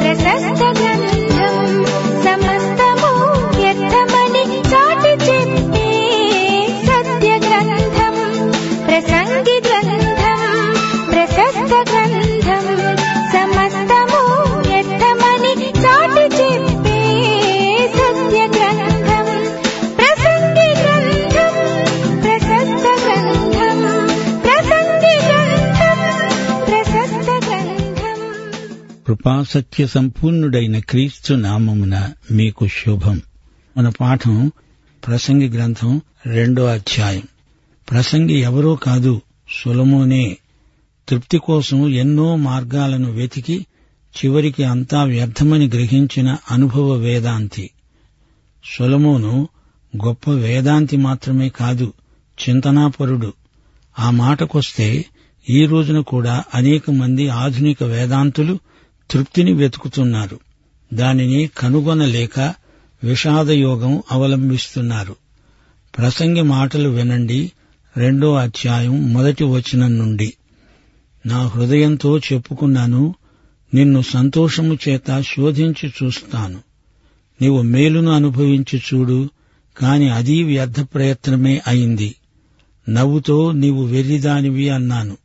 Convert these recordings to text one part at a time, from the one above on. ప్రశస్త గ్రంథం సమస్తము యత్తమని చాటి చెప్పే సత్య గ్రంథం. ప్రసంగి గ్రంథం ప్రశస్త గ్రంథం సమస్తము యత్తమని చాటి చెప్పే సత్య గ్రంథం. ప్రసంగి గ్రంథం ప్రశస్త గ్రంథం ప్రసంగి గ్రంథం ప్రశస్త గ్రంథం. కృపా సత్య సంపూర్ణుడైన క్రీస్తు నామమున మీకు శుభం. మన పాఠం ప్రసంగి గ్రంథం 2వ అధ్యాయం. ప్రసంగి ఎవరో కాదు, సొలొమోనే. తృప్తి కోసం ఎన్నో మార్గాలను వెతికి చివరికి అంతా వ్యర్థమని గ్రహించిన అనుభవ వేదాంతి సొలొమోను. గొప్ప వేదాంతి మాత్రమే కాదు, చింతనాపరుడు. ఆ మాటకొస్తే ఈ రోజున కూడా అనేక మంది ఆధునిక వేదాంతులు తృప్తిని వెతుకుతున్నారు. దానిని కనుగొనలేక విషాదయోగం అవలంబిస్తున్నారు. ప్రసంగి మాటలు వినండి, 2వ అధ్యాయం 1వ వచనం నుండి. నా హృదయంతో చెప్పుకున్నాను, నిన్ను సంతోషము చేత శోధించి చూస్తాను. నీవు మేలును అనుభవించి చూడు, కాని అదీ వ్యర్థ ప్రయత్నమే అయింది. నవ్వుతో నీవు వెర్రిదానివి అన్నాను,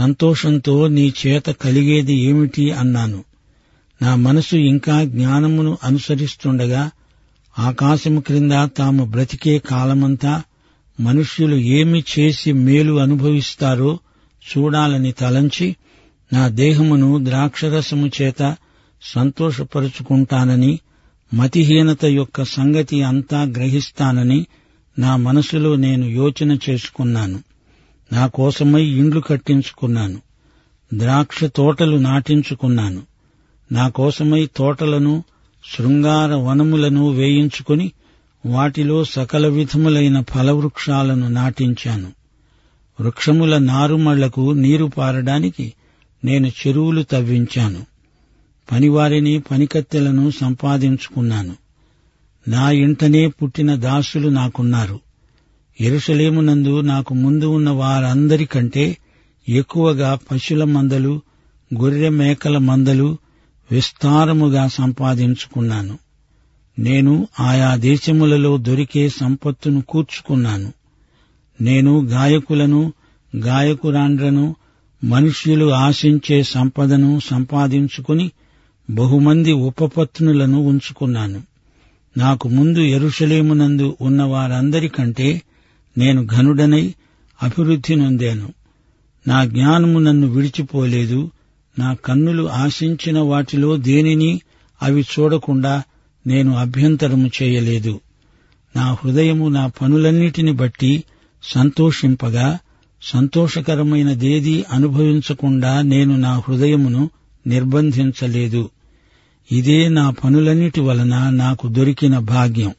సంతోషంతో నీ చేత కలిగేది ఏమిటి అన్నాను. నా మనసు ఇంకా జ్ఞానమును అనుసరిస్తుండగా ఆకాశము క్రింద తాము బ్రతికే కాలమంతా మనుష్యులు ఏమి చేసి మేలు అనుభవిస్తారో చూడాలని తలంచి నా దేహమును ద్రాక్షరసము చేత సంతోషపరుచుకుంటానని, మతిహీనత యొక్క సంగతి అంతా గ్రహిస్తానని నా మనసులో నేను యోచన చేసుకున్నాను. నా కోసమై ఇండ్లు కట్టించుకున్నాను, ద్రాక్ష తోటలు నాటించుకున్నాను. నా కోసమై తోటలను శృంగార వనములను వేయించుకుని వాటిలో సకల విధములైన ఫలవృక్షాలను నాటించాను. వృక్షముల నారుమళ్లకు నీరు పారడానికి నేను చెరువులు తవ్వించాను. పనివారిని పనికత్తెలను సంపాదించుకున్నాను. నా ఇంటనే పుట్టిన దాసులు నాకున్నారు. యెరూషలేమునందు నాకు ముందు ఉన్న వారందరికంటే ఎక్కువగా పశుల మందలు, గొర్రె మేకల మందలు విస్తారముగా సంపాదించుకున్నాను. నేను ఆయా దేశములలో దొరికే సంపత్తును కూర్చుకున్నాను. నేను గాయకులను, గాయకురాండ్రను, మనుష్యులు ఆశించే సంపదను సంపాదించుకుని బహుమంది ఉపపత్నులను ఉంచుకున్నాను. నాకు ముందు యెరూషలేమునందు ఉన్న వారందరికంటే నేను ఘనుడనై అభివృద్ధి నొందాను. నా జ్ఞానము నన్ను విడిచిపోలేదు. నా కన్నులు ఆశించిన వాటిలో దేనిని అవి చూడకుండా నేను అభ్యంతరము చేయలేదు. నా హృదయము నా పనులన్నిటిని బట్టి సంతోషింపగా సంతోషకరమైనదేదీ అనుభవించకుండా నేను నా హృదయమును నిర్బంధించలేదు. ఇదే నా పనులన్నిటి వలన నాకు దొరికిన భాగ్యం.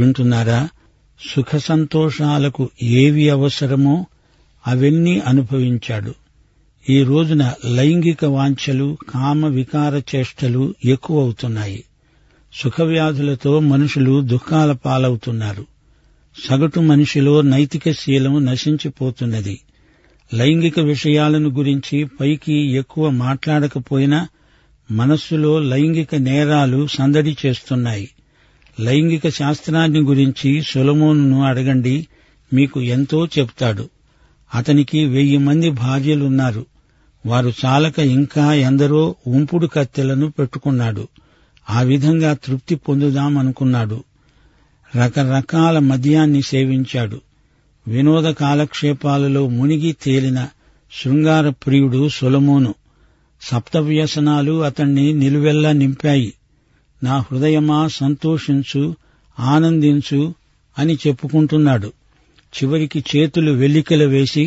వింటున్నారా? సుఖసంతోషాలకు ఏవి అవసరమో అవన్నీ అనుభవించాడు. ఈ రోజున లైంగిక వాంఛలు, కామ వికార చేష్టలు ఎక్కువవుతున్నాయి. సుఖవ్యాధులతో మనుషులు దుఃఖాల పాలవుతున్నారు. సగటు మనిషిలో నైతిక శీలం నశించిపోతున్నది. లైంగిక విషయాలను గురించి పైకి ఎక్కువ మాట్లాడకపోయినా మనస్సులో లైంగిక నేరాలు సందడి చేస్తున్నాయి. లైంగిక శాస్త్రాన్ని గురించి సొలొమోనును అడగండి, మీకు ఎంతో చెప్తాడు. అతనికి 1000 మంది భార్యలున్నారు. వారు చాలక ఇంకా ఎందరో ఉంపుడు కత్తెలను పెట్టుకున్నాడు. ఆ విధంగా తృప్తి పొందుదామనుకున్నాడు. రకరకాల మద్యాన్ని సేవించాడు. వినోద కాలక్షేపాలలో మునిగి తేలిన శృంగార ప్రియుడు సొలొమోను. సప్తవ్యసనాలు అతణ్ణి నిలువెల్లా నింపాయి. నా హృదయమా సంతోషించు, ఆనందించు అని చెప్పుకుంటున్నాడు. చివరికి చేతులు వెల్లికలు వేసి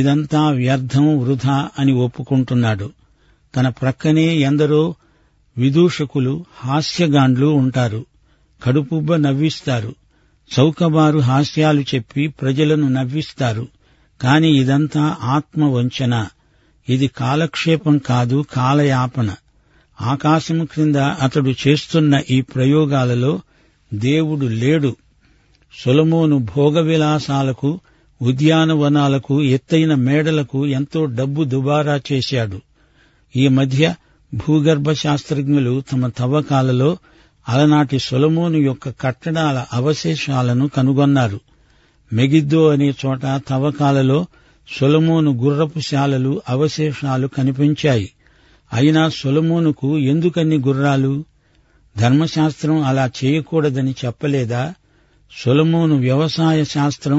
ఇదంతా వ్యర్థం, వృధా అని ఒప్పుకుంటున్నాడు. తన ప్రక్కనే ఎందరో విదూషకులు, హాస్యగాండ్లు ఉంటారు. కడుపుబ్బ నవ్విస్తారు. చౌకబారు హాస్యాలు చెప్పి ప్రజలను నవ్విస్తారు. కాని ఇదంతా ఆత్మవంచన. ఇది కాలక్షేపం కాదు, కాలయాపన. ఆకాశము క్రింద అతడు చేస్తున్న ఈ ప్రయోగాలలో దేవుడు లేడు. సొలొమోను భోగవిలాసాలకు, ఉద్యానవనాలకు, ఎత్తైన మేడలకు ఎంతో డబ్బు దుబారా చేశాడు. ఈ మధ్య భూగర్భ శాస్త్రజ్ఞులు తమ తవ్వకాలలో అలనాటి సొలొమోను యొక్క కట్టడాల అవశేషాలను కనుగొన్నారు. మెగిద్దో అనే చోట తవ్వకాలలో సొలొమోను గుర్రపు శాలలు అవశేషాలు కనిపించాయి. అయినా సొలొమోనుకు ఎందుకన్ని గుర్రాలు? ధర్మశాస్త్రం అలా చేయకూడదని చెప్పలేదా? సొలొమోను వ్యవసాయ శాస్త్రం,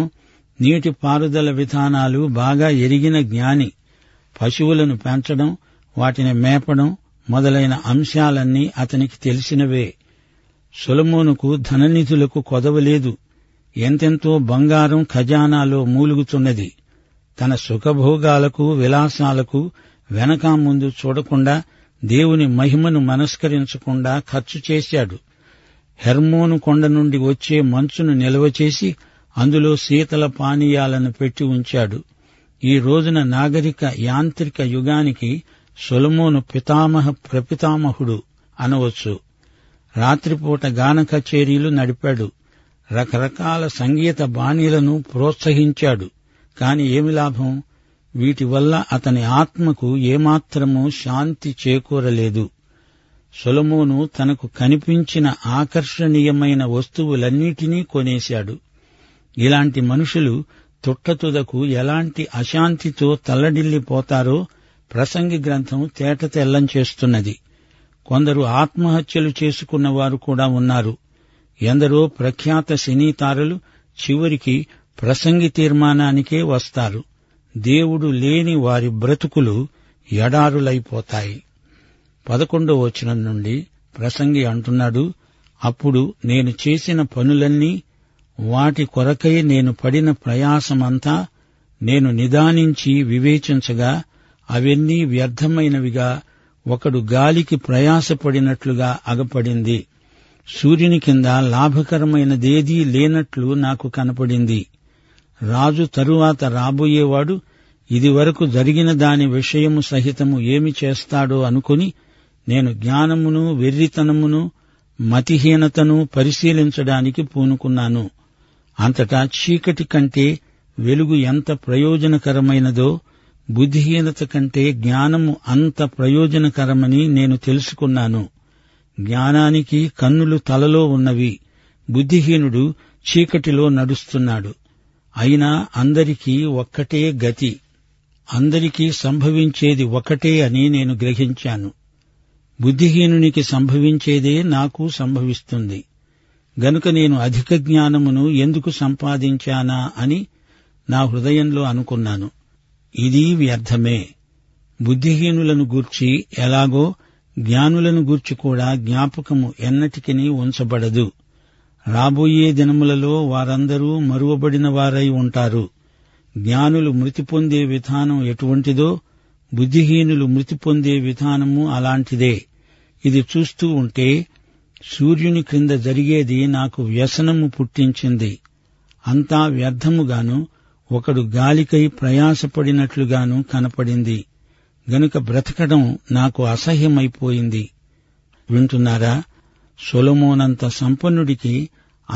నీటి పారుదల విధానాలు బాగా ఎరిగిన జ్ఞాని. పశువులను పెంచడం, వాటిని మేపడం మొదలైన అంశాలన్నీ అతనికి తెలిసినవే. సొలొమోనుకు ధననిధులకు కొదవలేదు. ఎంతెంతో బంగారం ఖజానాలో మూలుగుతున్నది. తన సుఖభోగాలకు, విలాసాలకు వెనక ముందు చూడకుండా, దేవుని మహిమను మనస్కరించకుండా ఖర్చు చేశాడు. హెర్మోను కొండ నుండి వచ్చే మంచును నిల్వ చేసి అందులో శీతల పానీయాలను పెట్టి ఉంచాడు. ఈ రోజున నాగరిక యాంత్రిక యుగానికి సొలొమోను పితామహ ప్రపితామహుడు అనవచ్చు. రాత్రిపూట గాన కచేరీలు నడిపాడు. రకరకాల సంగీత బాణీలను ప్రోత్సహించాడు. కాని ఏమి లాభం? వీటి వల్ల అతని ఆత్మకు ఏమాత్రమూ శాంతి చేకూరలేదు. సొలొమోను తనకు కనిపించిన ఆకర్షణీయమైన వస్తువులన్నిటినీ కొనేశాడు. ఇలాంటి మనుషులు తుట్టతుదకు ఎలాంటి అశాంతితో తల్లడిల్లిపోతారో ప్రసంగి గ్రంథం తేటతెల్లం చేస్తున్నది. కొందరు ఆత్మహత్యలు చేసుకున్నవారు కూడా ఉన్నారు. ఎందరో ప్రఖ్యాత సినీతారులు చివరికి ప్రసంగి తీర్మానానికే వస్తారు. దేవుడు లేని వారి బ్రతుకులు ఎడారులైపోతాయి. 11వ వచనం నుండి ప్రసంగి అంటున్నాడు, అప్పుడు నేను చేసిన పనులన్నీ, వాటి కొరకై నేను పడిన ప్రయాసమంతా నేను నిదానించి వివేచించగా అవన్నీ వ్యర్థమైనవిగా, ఒకడు గాలికి ప్రయాసపడినట్లుగా అగపడింది. సూర్యుని కింద లాభకరమైనదేదీ లేనట్లు నాకు కనపడింది. రాజు తరువాత రాబోయేవాడు ఇదివరకు జరిగిన దాని విషయము సహితము ఏమి చేస్తాడో అనుకుని నేను జ్ఞానమును, వెర్రితనమును, మతిహీనతను పరిశీలించడానికి పూనుకున్నాను. అంతటా చీకటి కంటే వెలుగు ఎంత ప్రయోజనకరమైనదో, బుద్ధిహీనత కంటే జ్ఞానము అంత ప్రయోజనకరమని నేను తెలుసుకున్నాను. జ్ఞానానికి కన్నులు తలలో ఉన్నవి. బుద్ధిహీనుడు చీకటిలో నడుస్తున్నాడు. అయినా అందరికీ ఒక్కటే గతి. అందరికీ సంభవించేది ఒకటే అని నేను గ్రహించాను. బుద్ధిహీనునికి సంభవించేదే నాకు సంభవిస్తుంది. గనుక నేను అధిక జ్ఞానమును ఎందుకు సంపాదించానా అని నా హృదయంలో అనుకున్నాను. ఇది వ్యర్థమే. బుద్ధిహీనులను గూర్చి ఎలాగో జ్ఞానులను గూర్చి కూడా జ్ఞాపకము ఎన్నటికినీ ఉంచబడదు. రాబోయే దినములలో వారందరూ మరువబడిన వారై ఉంటారు. జ్ఞానులు మృతి పొందే విధానం ఎటువంటిదో బుద్ధిహీనులు మృతి పొందే విధానము అలాంటిదే. ఇది చూస్తూ ఉంటే సూర్యుని క్రింద జరిగేది నాకు వ్యసనము పుట్టించింది. అంతా వ్యర్థముగాను, ఒకడు గాలికై ప్రయాసపడినట్లుగాను కనపడింది. గనుక బ్రతకడం నాకు అసహ్యమైపోయింది. వింటున్నారా? సొలొమోనంత సంపన్నుడికి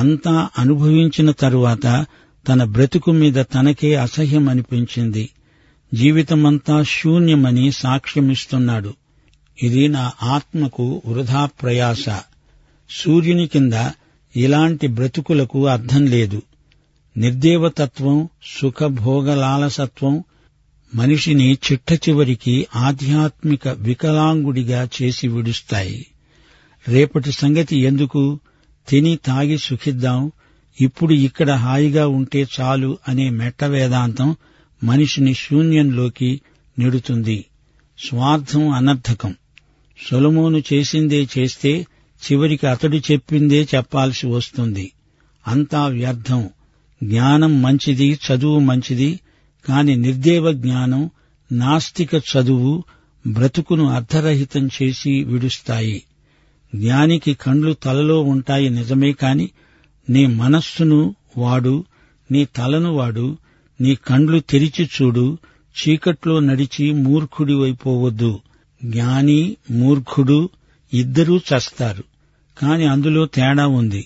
అంతా అనుభవించిన తరువాత తన బ్రతుకు మీద తనకే అసహ్యమనిపించింది. జీవితమంతా శూన్యమని సాక్ష్యమిస్తున్నాడు. ఇది నా ఆత్మకు వృధా ప్రయాస. సూర్యుని కింద ఇలాంటి బ్రతుకులకు అర్థం లేదు. నిర్దేవతత్వం, సుఖభోగలాలసత్వం మనిషిని చిట్ట చివరికి ఆధ్యాత్మిక వికలాంగుడిగా చేసి విడుస్తాయి. రేపటి సంగతి ఎందుకు? తిని తాగి సుఖిద్దాం, ఇప్పుడు ఇక్కడ హాయిగా ఉంటే చాలు అనే మెట్ట వేదాంతం మనిషిని శూన్యంలోకి నెడుతుంది. స్వార్థం అనర్థకం. సొలొమోను చేసిందే చేస్తే చివరికి అతడు చెప్పిందే చెప్పాల్సి వస్తుంది. అంతా వ్యర్థం. జ్ఞానం మంచిది, చదువు మంచిది. కాని నిర్దేవ జ్ఞానం, నాస్తిక చదువు బ్రతుకును అర్థరహితం చేసి విడుస్తాయి. జ్ఞానికి కండ్లు తలలో ఉంటాయి నిజమే, కాని నీ మనస్సును వాడు, నీ తలను వాడు. నీ కండ్లు తెరిచి చూడు. చీకట్లో నడిచి మూర్ఖుడివైపోవద్దు. జ్ఞాని, మూర్ఖుడు ఇద్దరూ చస్తారు. కాని అందులో తేడా ఉంది.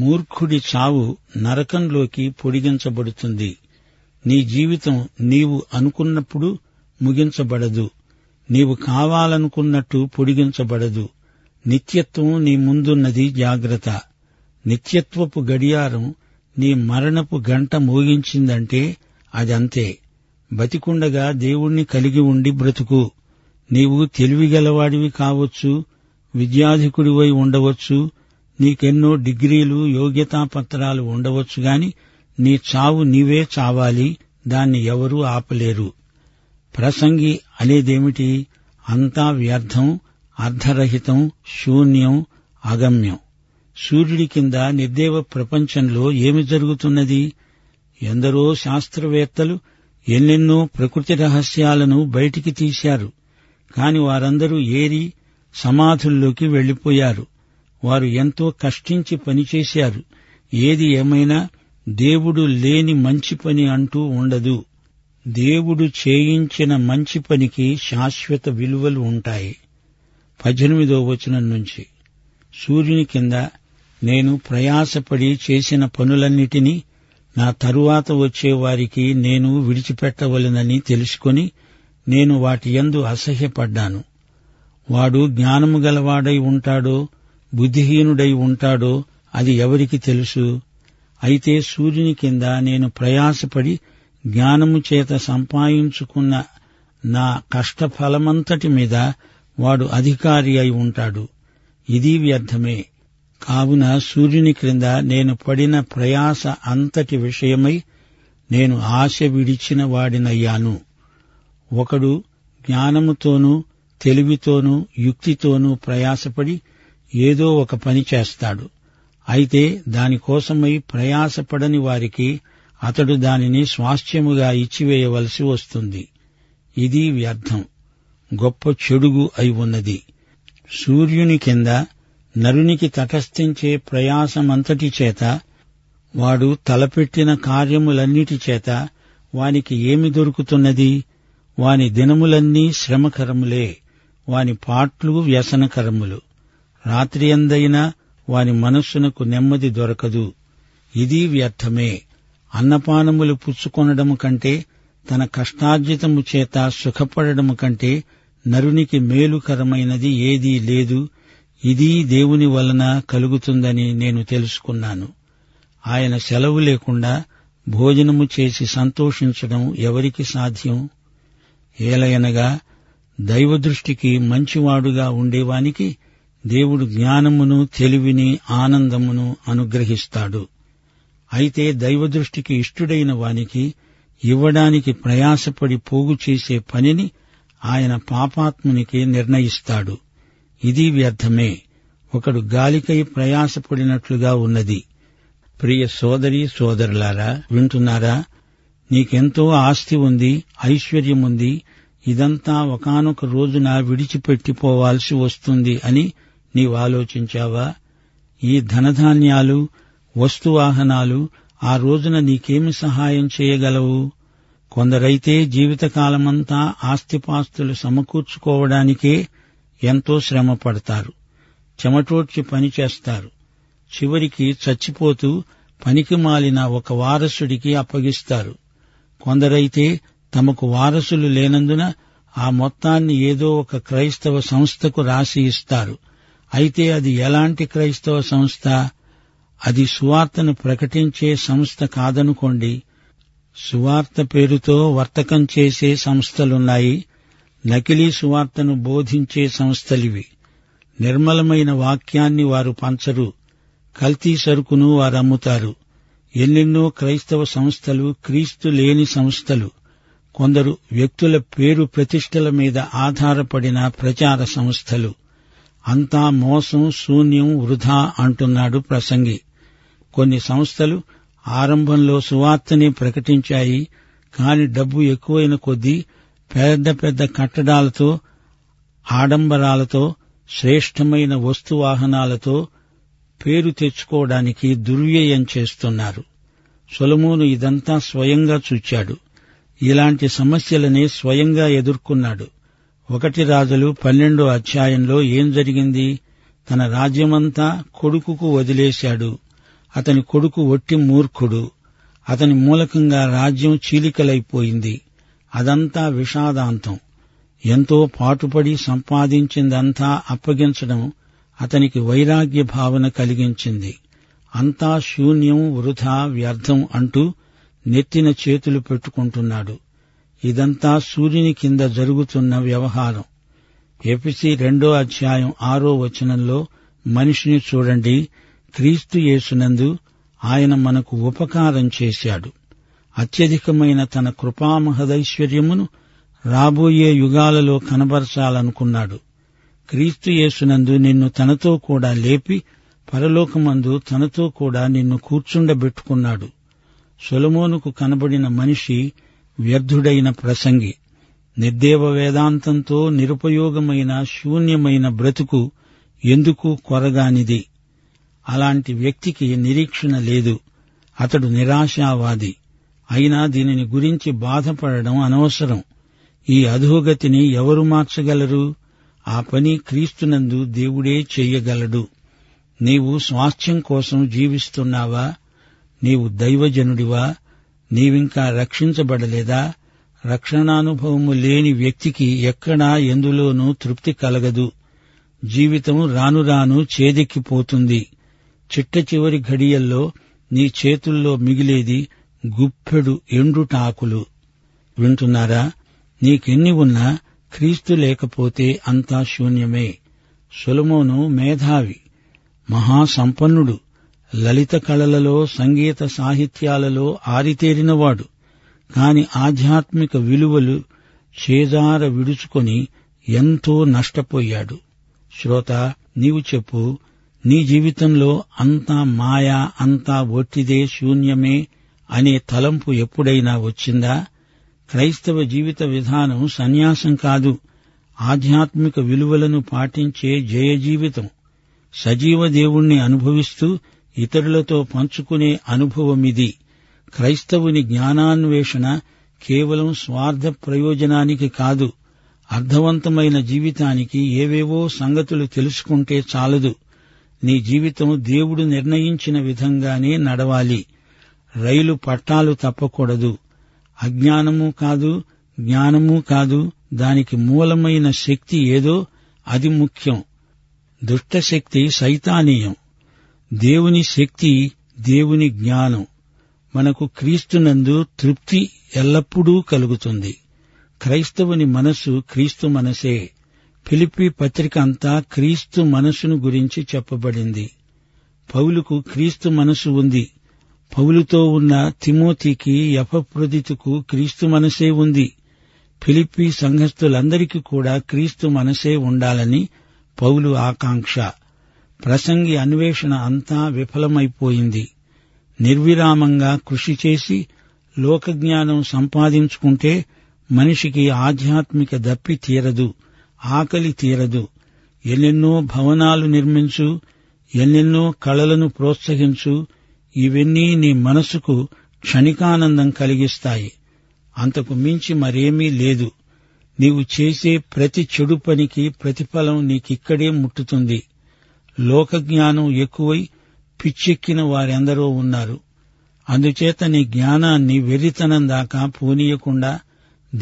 మూర్ఖుడి చావు నరకంలోకి పొడిగించబడుతుంది. నీ జీవితం నీవు అనుకున్నప్పుడు ముగించబడదు, నీవు కావాలనుకున్నట్టు పొడిగించబడదు. నిత్యత్వం నీ ముందున్నది, జాగ్రత్త. నిత్యత్వపు గడియారం నీ మరణపు గంట మోగించిందంటే అదంతే. బతికుండగా దేవుణ్ణి కలిగి ఉండి బ్రతుకు. నీవు తెలివిగలవాడివి కావచ్చు, విద్యాధికుడివై ఉండవచ్చు, నీకెన్నో డిగ్రీలు యోగ్యతా పత్రాలు ఉండవచ్చు గాని నీ చావు నీవే చావాలి, దాన్ని ఎవరూ ఆపలేరు. ప్రసంగి అనేదేమిటి? అంతా వ్యర్థం, అర్థరహితం, శూన్యం, అగమ్యం. సూర్యుడి కింద నిర్దేవ ప్రపంచంలో ఏమి జరుగుతున్నది? ఎందరో శాస్త్రవేత్తలు ఎన్నెన్నో ప్రకృతి రహస్యాలను బయటికి తీశారు. కాని వారందరూ ఏరి సమాధుల్లోకి వెళ్లిపోయారు. వారు ఎంతో కష్టించి పనిచేశారు. ఏది ఏమైనా దేవుడు లేని మంచి పని అంటూ ఉండదు. దేవుడు చేయించిన మంచి పనికి శాశ్వత విలువలు ఉంటాయి. 18వ వచనం నుంచి సూర్యుని కింద నేను ప్రయాసపడి చేసిన పనులన్నిటినీ నా తరువాత వచ్చేవారికి నేను విడిచిపెట్టవలెనని తెలుసుకుని నేను వాటి యందు అసహ్యపడ్డాను. వాడు జ్ఞానము గలవాడై ఉంటాడో బుద్ధిహీనుడై ఉంటాడో అది ఎవరికి తెలుసు? అయితే సూర్యుని కింద నేను ప్రయాసపడి జ్ఞానము చేత సంపాదించుకున్న నా కష్టఫలమంతటి మీద వాడు అధికారి అయి ఉంటాడు. ఇది వ్యర్థమే. కావున సూర్యుని క్రింద నేను పడిన ప్రయాస అంతటి విషయమై నేను ఆశ విడిచిన వాడినయ్యాను. ఒకడు జ్ఞానముతోనూ తెలివితోనూ యుక్తితోనూ ప్రయాసపడి ఏదో ఒక పని చేస్తాడు. అయితే దానికోసమై ప్రయాసపడని వారికి అతడు దానిని స్వాస్థ్యముగా ఇచ్చివేయవలసి వస్తుంది. ఇది వ్యర్థం, గొప్ప చెడుగు అయి ఉన్నది. సూర్యుని కింద నరునికి తటస్థించే ప్రయాసమంతటి చేత, వాడు తలపెట్టిన కార్యములన్నిటి చేత వానికి ఏమి దొరుకుతున్నది? వాని దినములన్నీ శ్రమకరములే, వాని పాట్లు వ్యసనకరములు. రాత్రి అందైనా వాని మనస్సునకు నెమ్మది దొరకదు. ఇది వ్యర్థమే. అన్నపానములు పుచ్చుకొనడము కంటే, తన కష్టార్జితము చేత సుఖపడము కంటే నరునికి మేలుకరమైనది ఏదీ లేదు. ఇది దేవుని వలన కలుగుతుందని నేను తెలుసుకున్నాను. ఆయన సెలవు లేకుండా భోజనము చేసి సంతోషించడం ఎవరికి సాధ్యం? ఏలయనగా దైవదృష్టికి మంచివాడుగా ఉండేవానికి దేవుడు జ్ఞానమును, తెలివిని, ఆనందమును అనుగ్రహిస్తాడు. అయితే దైవదృష్టికి ఇష్టుడైన వానికి ఇవ్వడానికి ప్రయాసపడి పోగు చేసే పనిని ఆయన పాపాత్మునికి నిర్ణయిస్తాడు. ఇది వ్యర్థమే, ఒకడు గాలికై ప్రయాసపడినట్లుగా ఉన్నది. ప్రియ సోదరీ సోదరులారా, వింటున్నారా? నీకెంతో ఆస్తి ఉంది, ఐశ్వర్యముంది, ఇదంతా ఒకానొక రోజున విడిచిపెట్టిపోవాల్సి వస్తుంది అని నీవాలోచించావా? ఈ ధనధాన్యాలు, వస్తువాహనాలు ఆ రోజున నీకేమి సహాయం చేయగలవు? కొందరైతే జీవితకాలమంతా ఆస్తిపాస్తులు సమకూర్చుకోవడానికే ఎంతో శ్రమ పడతారు, చెమటోడ్చి పనిచేస్తారు. చివరికి చచ్చిపోతూ పనికి మాలిన ఒక వారసుడికి అప్పగిస్తారు. కొందరైతే తమకు వారసులు లేనందున ఆ మొత్తాన్ని ఏదో ఒక క్రైస్తవ సంస్థకు రాసి ఇస్తారు. అయితే అది ఎలాంటి క్రైస్తవ సంస్థ? అది సువార్తను ప్రకటించే సంస్థ కాదనుకోండి. సువార్త పేరుతో వర్తకం చేసే సంస్థలున్నాయి. నకిలీ సువార్తను బోధించే సంస్థలివి. నిర్మలమైన వాక్యాన్ని వారు పంచరు, కల్తీ సరుకును వారు అమ్ముతారు. ఎన్నెన్నో క్రైస్తవ సంస్థలు క్రీస్తు లేని సంస్థలు. కొందరు వ్యక్తుల పేరు ప్రతిష్టల మీద ఆధారపడిన ప్రచార సంస్థలు. అంతా మోసం, శూన్యం, వృధా అంటున్నాడు ప్రసంగి. కొన్ని సంస్థలు ఆరంభంలో సువార్తనే ప్రకటించాయి. కాని డబ్బు ఎక్కువైన కొద్దీ పెద్ద పెద్ద కట్టడాలతో, ఆడంబరాలతో, శ్రేష్టమైన వస్తువాహనాలతో పేరు తెచ్చుకోవడానికి దుర్వ్యయం చేస్తున్నారు. సొలొమోను ఇదంతా స్వయంగా చూచాడు. ఇలాంటి సమస్యలనే స్వయంగా ఎదుర్కొన్నాడు. 1 రాజులు 12వ అధ్యాయంలో ఏం జరిగింది? తన రాజ్యమంతా కొడుకుకు వదిలేశాడు. అతని కొడుకు ఒట్టి మూర్ఖుడు. అతని మూలకంగా రాజ్యం చీలికలైపోయింది. అదంతా విషాదాంతం. ఎంతో పాటుపడి సంపాదించిందంతా అప్పగించడం అతనికి వైరాగ్య భావన కలిగించింది. అంతా శూన్యం, వృథా, వ్యర్థం అంటూ నెత్తిన చేతులు పెట్టుకుంటున్నాడు. ఇదంతా సూర్యుని కింద జరుగుతున్న వ్యవహారం. ఎఫెసీ 2:6 మనిషిని చూడండి, క్రీస్తు యేసునందు ఆయన మనకు ఉపకారం చేశాడు. అత్యధికమైన తన కృపామహదైశ్వర్యమును రాబోయే యుగాలలో కనబరచాలనుకున్నాడు. క్రీస్తు యేసునందు నిన్ను తనతో కూడా లేపి పరలోకమందు తనతో కూడా నిన్ను కూర్చుండబెట్టుకున్నాడు. సొలొమోనుకు కనబడిన మనిషి వ్యర్థుడైన ప్రసంగి. నిర్దేవ వేదాంతంతో నిరుపయోగమైన శూన్యమైన బ్రతుకు ఎందుకు కొరగానిది? అలాంటి వ్యక్తికి నిరీక్షణ లేదు. అతడు నిరాశావాది. అయినా దీనిని గురించి బాధపడడం అనవసరం. ఈ అధోగతిని ఎవరు మార్చగలరు? ఆ పని క్రీస్తునందు దేవుడే చెయ్యగలడు. నీవు స్వాస్థ్యం కోసం జీవిస్తున్నావా? నీవు దైవజనుడివా? నీవింకా రక్షించబడలేదా? రక్షణానుభవము లేని వ్యక్తికి ఎక్కడా ఎందులోనూ తృప్తి కలగదు. జీవితం రానురాను చేదెక్కిపోతుంది. చిట్ట చివరి ఘడియల్లో నీ చేతుల్లో మిగిలేది గుప్పెడు ఎండుటాకులు. వింటున్నారా? నీకెన్ని ఉన్నా క్రీస్తు లేకపోతే అంతా శూన్యమే. సొలొమోను మేధావి, మహాసంపన్నుడు, లలిత కళలలో, సంగీత సాహిత్యాలలో ఆరితేరినవాడు. కాని ఆధ్యాత్మిక విలువలు చేజార విడుచుకొని ఎంతో నష్టపోయాడు. శ్రోత, నీవు చెప్పు, నీ జీవితంలో అంతా మాయా, అంతా ఒట్టిదే, శూన్యమే అనే తలంపు ఎప్పుడైనా వచ్చిందా? క్రైస్తవ జీవిత విధానం సన్యాసం కాదు, ఆధ్యాత్మిక విలువలను పాటించే జయ జీవితం. సజీవ దేవుణ్ణి అనుభవిస్తూ ఇతరులతో పంచుకునే అనుభవమిది. క్రైస్తవుని జ్ఞానాన్వేషణ కేవలం స్వార్థ ప్రయోజనానికి కాదు. అర్థవంతమైన జీవితానికి ఏవేవో సంగతులు తెలుసుకుంటే చాలదు. నీ జీవితం దేవుడు నిర్ణయించిన విధంగానే నడవాలి. రైలు పట్టాలు తప్పకూడదు. అజ్ఞానమూ కాదు, జ్ఞానమూ కాదు. దానికి మూలమైన శక్తి ఏదో అది ముఖ్యం. దుష్టశక్తి సైతానీయం, దేవుని శక్తి దేవుని జ్ఞానం. మనకు క్రీస్తునందు తృప్తి ఎల్లప్పుడూ కలుగుతుంది. క్రైస్తవుని మనసు క్రీస్తు మనసే. ఫిలిప్పీ పత్రిక అంతా క్రీస్తు మనసును గురించి చెప్పబడింది. పౌలుకు క్రీస్తు మనసు ఉంది. పౌలుతో ఉన్న తిమోతికి, ఎపఫ్రొదితుకు క్రీస్తు మనసే ఉంది. ఫిలిప్పీ సంఘస్థులందరికీ కూడా క్రీస్తు మనసే ఉండాలని పౌలు ఆకాంక్ష. ప్రసంగి అన్వేషణ అంతా విఫలమైపోయింది. నిర్విరామంగా కృషి చేసి లోకజ్ఞానం సంపాదించుకుంటే మనిషికి ఆధ్యాత్మిక దప్పి తీరదు, ఆకలి తీరదు. ఎన్నెన్నో భవనాలు నిర్మించు, ఎన్నెన్నో కళలను ప్రోత్సహించు, ఇవన్నీ నీ మనసుకు క్షణికానందం కలిగిస్తాయి. అంతకు మించి మరేమీ లేదు. నీవు చేసే ప్రతి చెడు పనికి ప్రతిఫలం నీకిక్కడే ముట్టుతుంది. లోకజ్ఞానం ఎక్కువై పిచ్చెక్కిన వారెందరో ఉన్నారు. అందుచేత నీ జ్ఞానాన్ని వెర్రితనం దాకా పోనీయకుండా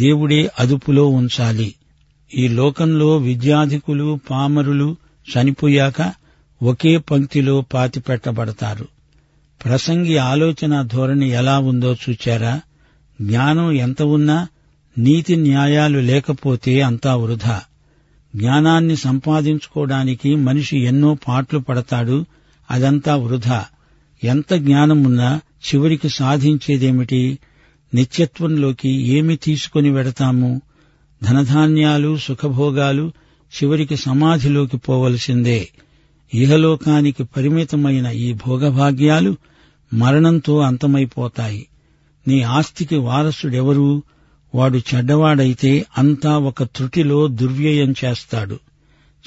దేవుడే అదుపులో ఉంచాలి. ఈ లోకంలో విద్యాధికులు, పామరులు చనిపోయాక ఒకే పంక్తిలో పాతిపెట్టబడతారు. ప్రసంగి ఆలోచన ధోరణి ఎలా ఉందో చూచారా? జ్ఞానం ఎంత ఉన్నా నీతి న్యాయాలు లేకపోతే అంతా వృధా. జ్ఞానాన్ని సంపాదించుకోవడానికి మనిషి ఎన్నో పాట్లు పడతాడు. అదంతా వృధా. ఎంత జ్ఞానమున్నా చివరికి సాధించేదేమిటి? నిత్యత్వంలోకి ఏమి తీసుకుని వెడతాము? ధనధాన్యాలు, సుఖభోగాలు చివరికి సమాధిలోకి పోవలసిందే. ఇహలోకానికి పరిమితమైన ఈ భోగభాగ్యాలు మరణంతో అంతమైపోతాయి. నీ ఆస్తికి వారసుడెవరు? వాడు చెడ్డవాడైతే అంతా ఒక త్రుటిలో దుర్వ్యయం చేస్తాడు.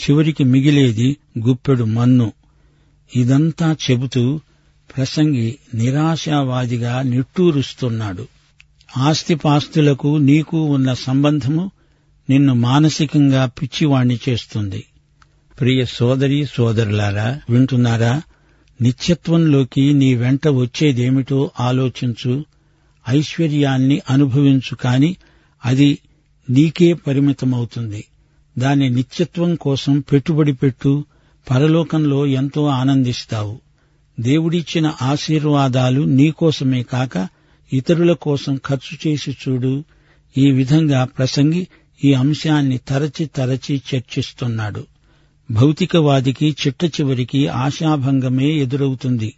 చివరికి మిగిలేది గుప్పెడు మన్ను. ఇదంతా చెబుతూ ప్రసంగి నిరాశావాదిగా నిట్టూరుస్తున్నాడు. ఆస్తిపాస్తులకు నీకు ఉన్న సంబంధము నిన్ను మానసికంగా పిచ్చివాణ్ణి చేస్తుంది. ప్రియ సోదరీ సోదరులారా, వింటున్నారా? నిత్యత్వంలోకి నీ వెంట వచ్చేదేమిటో ఆలోచించు, ఐశ్వర్యాన్ని అనుభవించు. కాని అది నీకే పరిమితమవుతుంది. దాని నిత్యత్వం కోసం పెట్టుబడి పెట్టు, పరలోకంలో ఎంతో ఆనందిస్తావు. దేవుడిచ్చిన ఆశీర్వాదాలు నీకోసమే కాక ఇతరుల కోసం ఖర్చు చేసి చూడు. ఈ విధంగా ప్రసంగి ఈ అంశాన్ని తరచి తరచి చర్చిస్తున్నాడు. భౌతికవాదికి చిట్ట చివరికి ఆశాభంగమే ఎదురవుతుంది.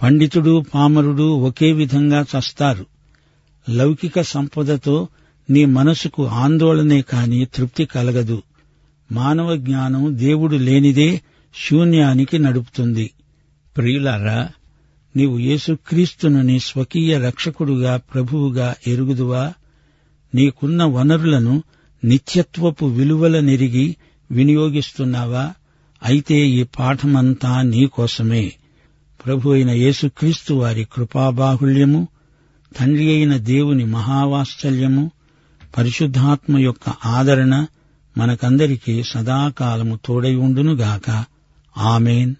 పండితుడు పామరుడు ఒకే విధంగా చస్తారు. లౌకిక సంపదతో నీ మనసుకు ఆందోళనే కాని తృప్తి కలగదు. మానవ జ్ఞానం దేవుడు లేనిదే శూన్యానికి నడుపుతుంది. ప్రియులారా, నీవు యేసుక్రీస్తును నీ స్వకీయ రక్షకుడుగా ప్రభువుగా ఎరుగుదువా? నీకున్న వనరులను నిత్యత్వపు విలువల నెరిగి వినియోగిస్తున్నావా? అయితే ఈ పాఠమంతా నీకోసమే. ప్రభు అయిన యేసుక్రీస్తు వారి కృపాబాహుళ్యము, తండ్రి అయిన దేవుని మహావాత్సల్యము, పరిశుద్ధాత్మ యొక్క ఆదరణ మనకందరికీ సదాకాలము తోడై ఉండునుగాక. ఆమేన్.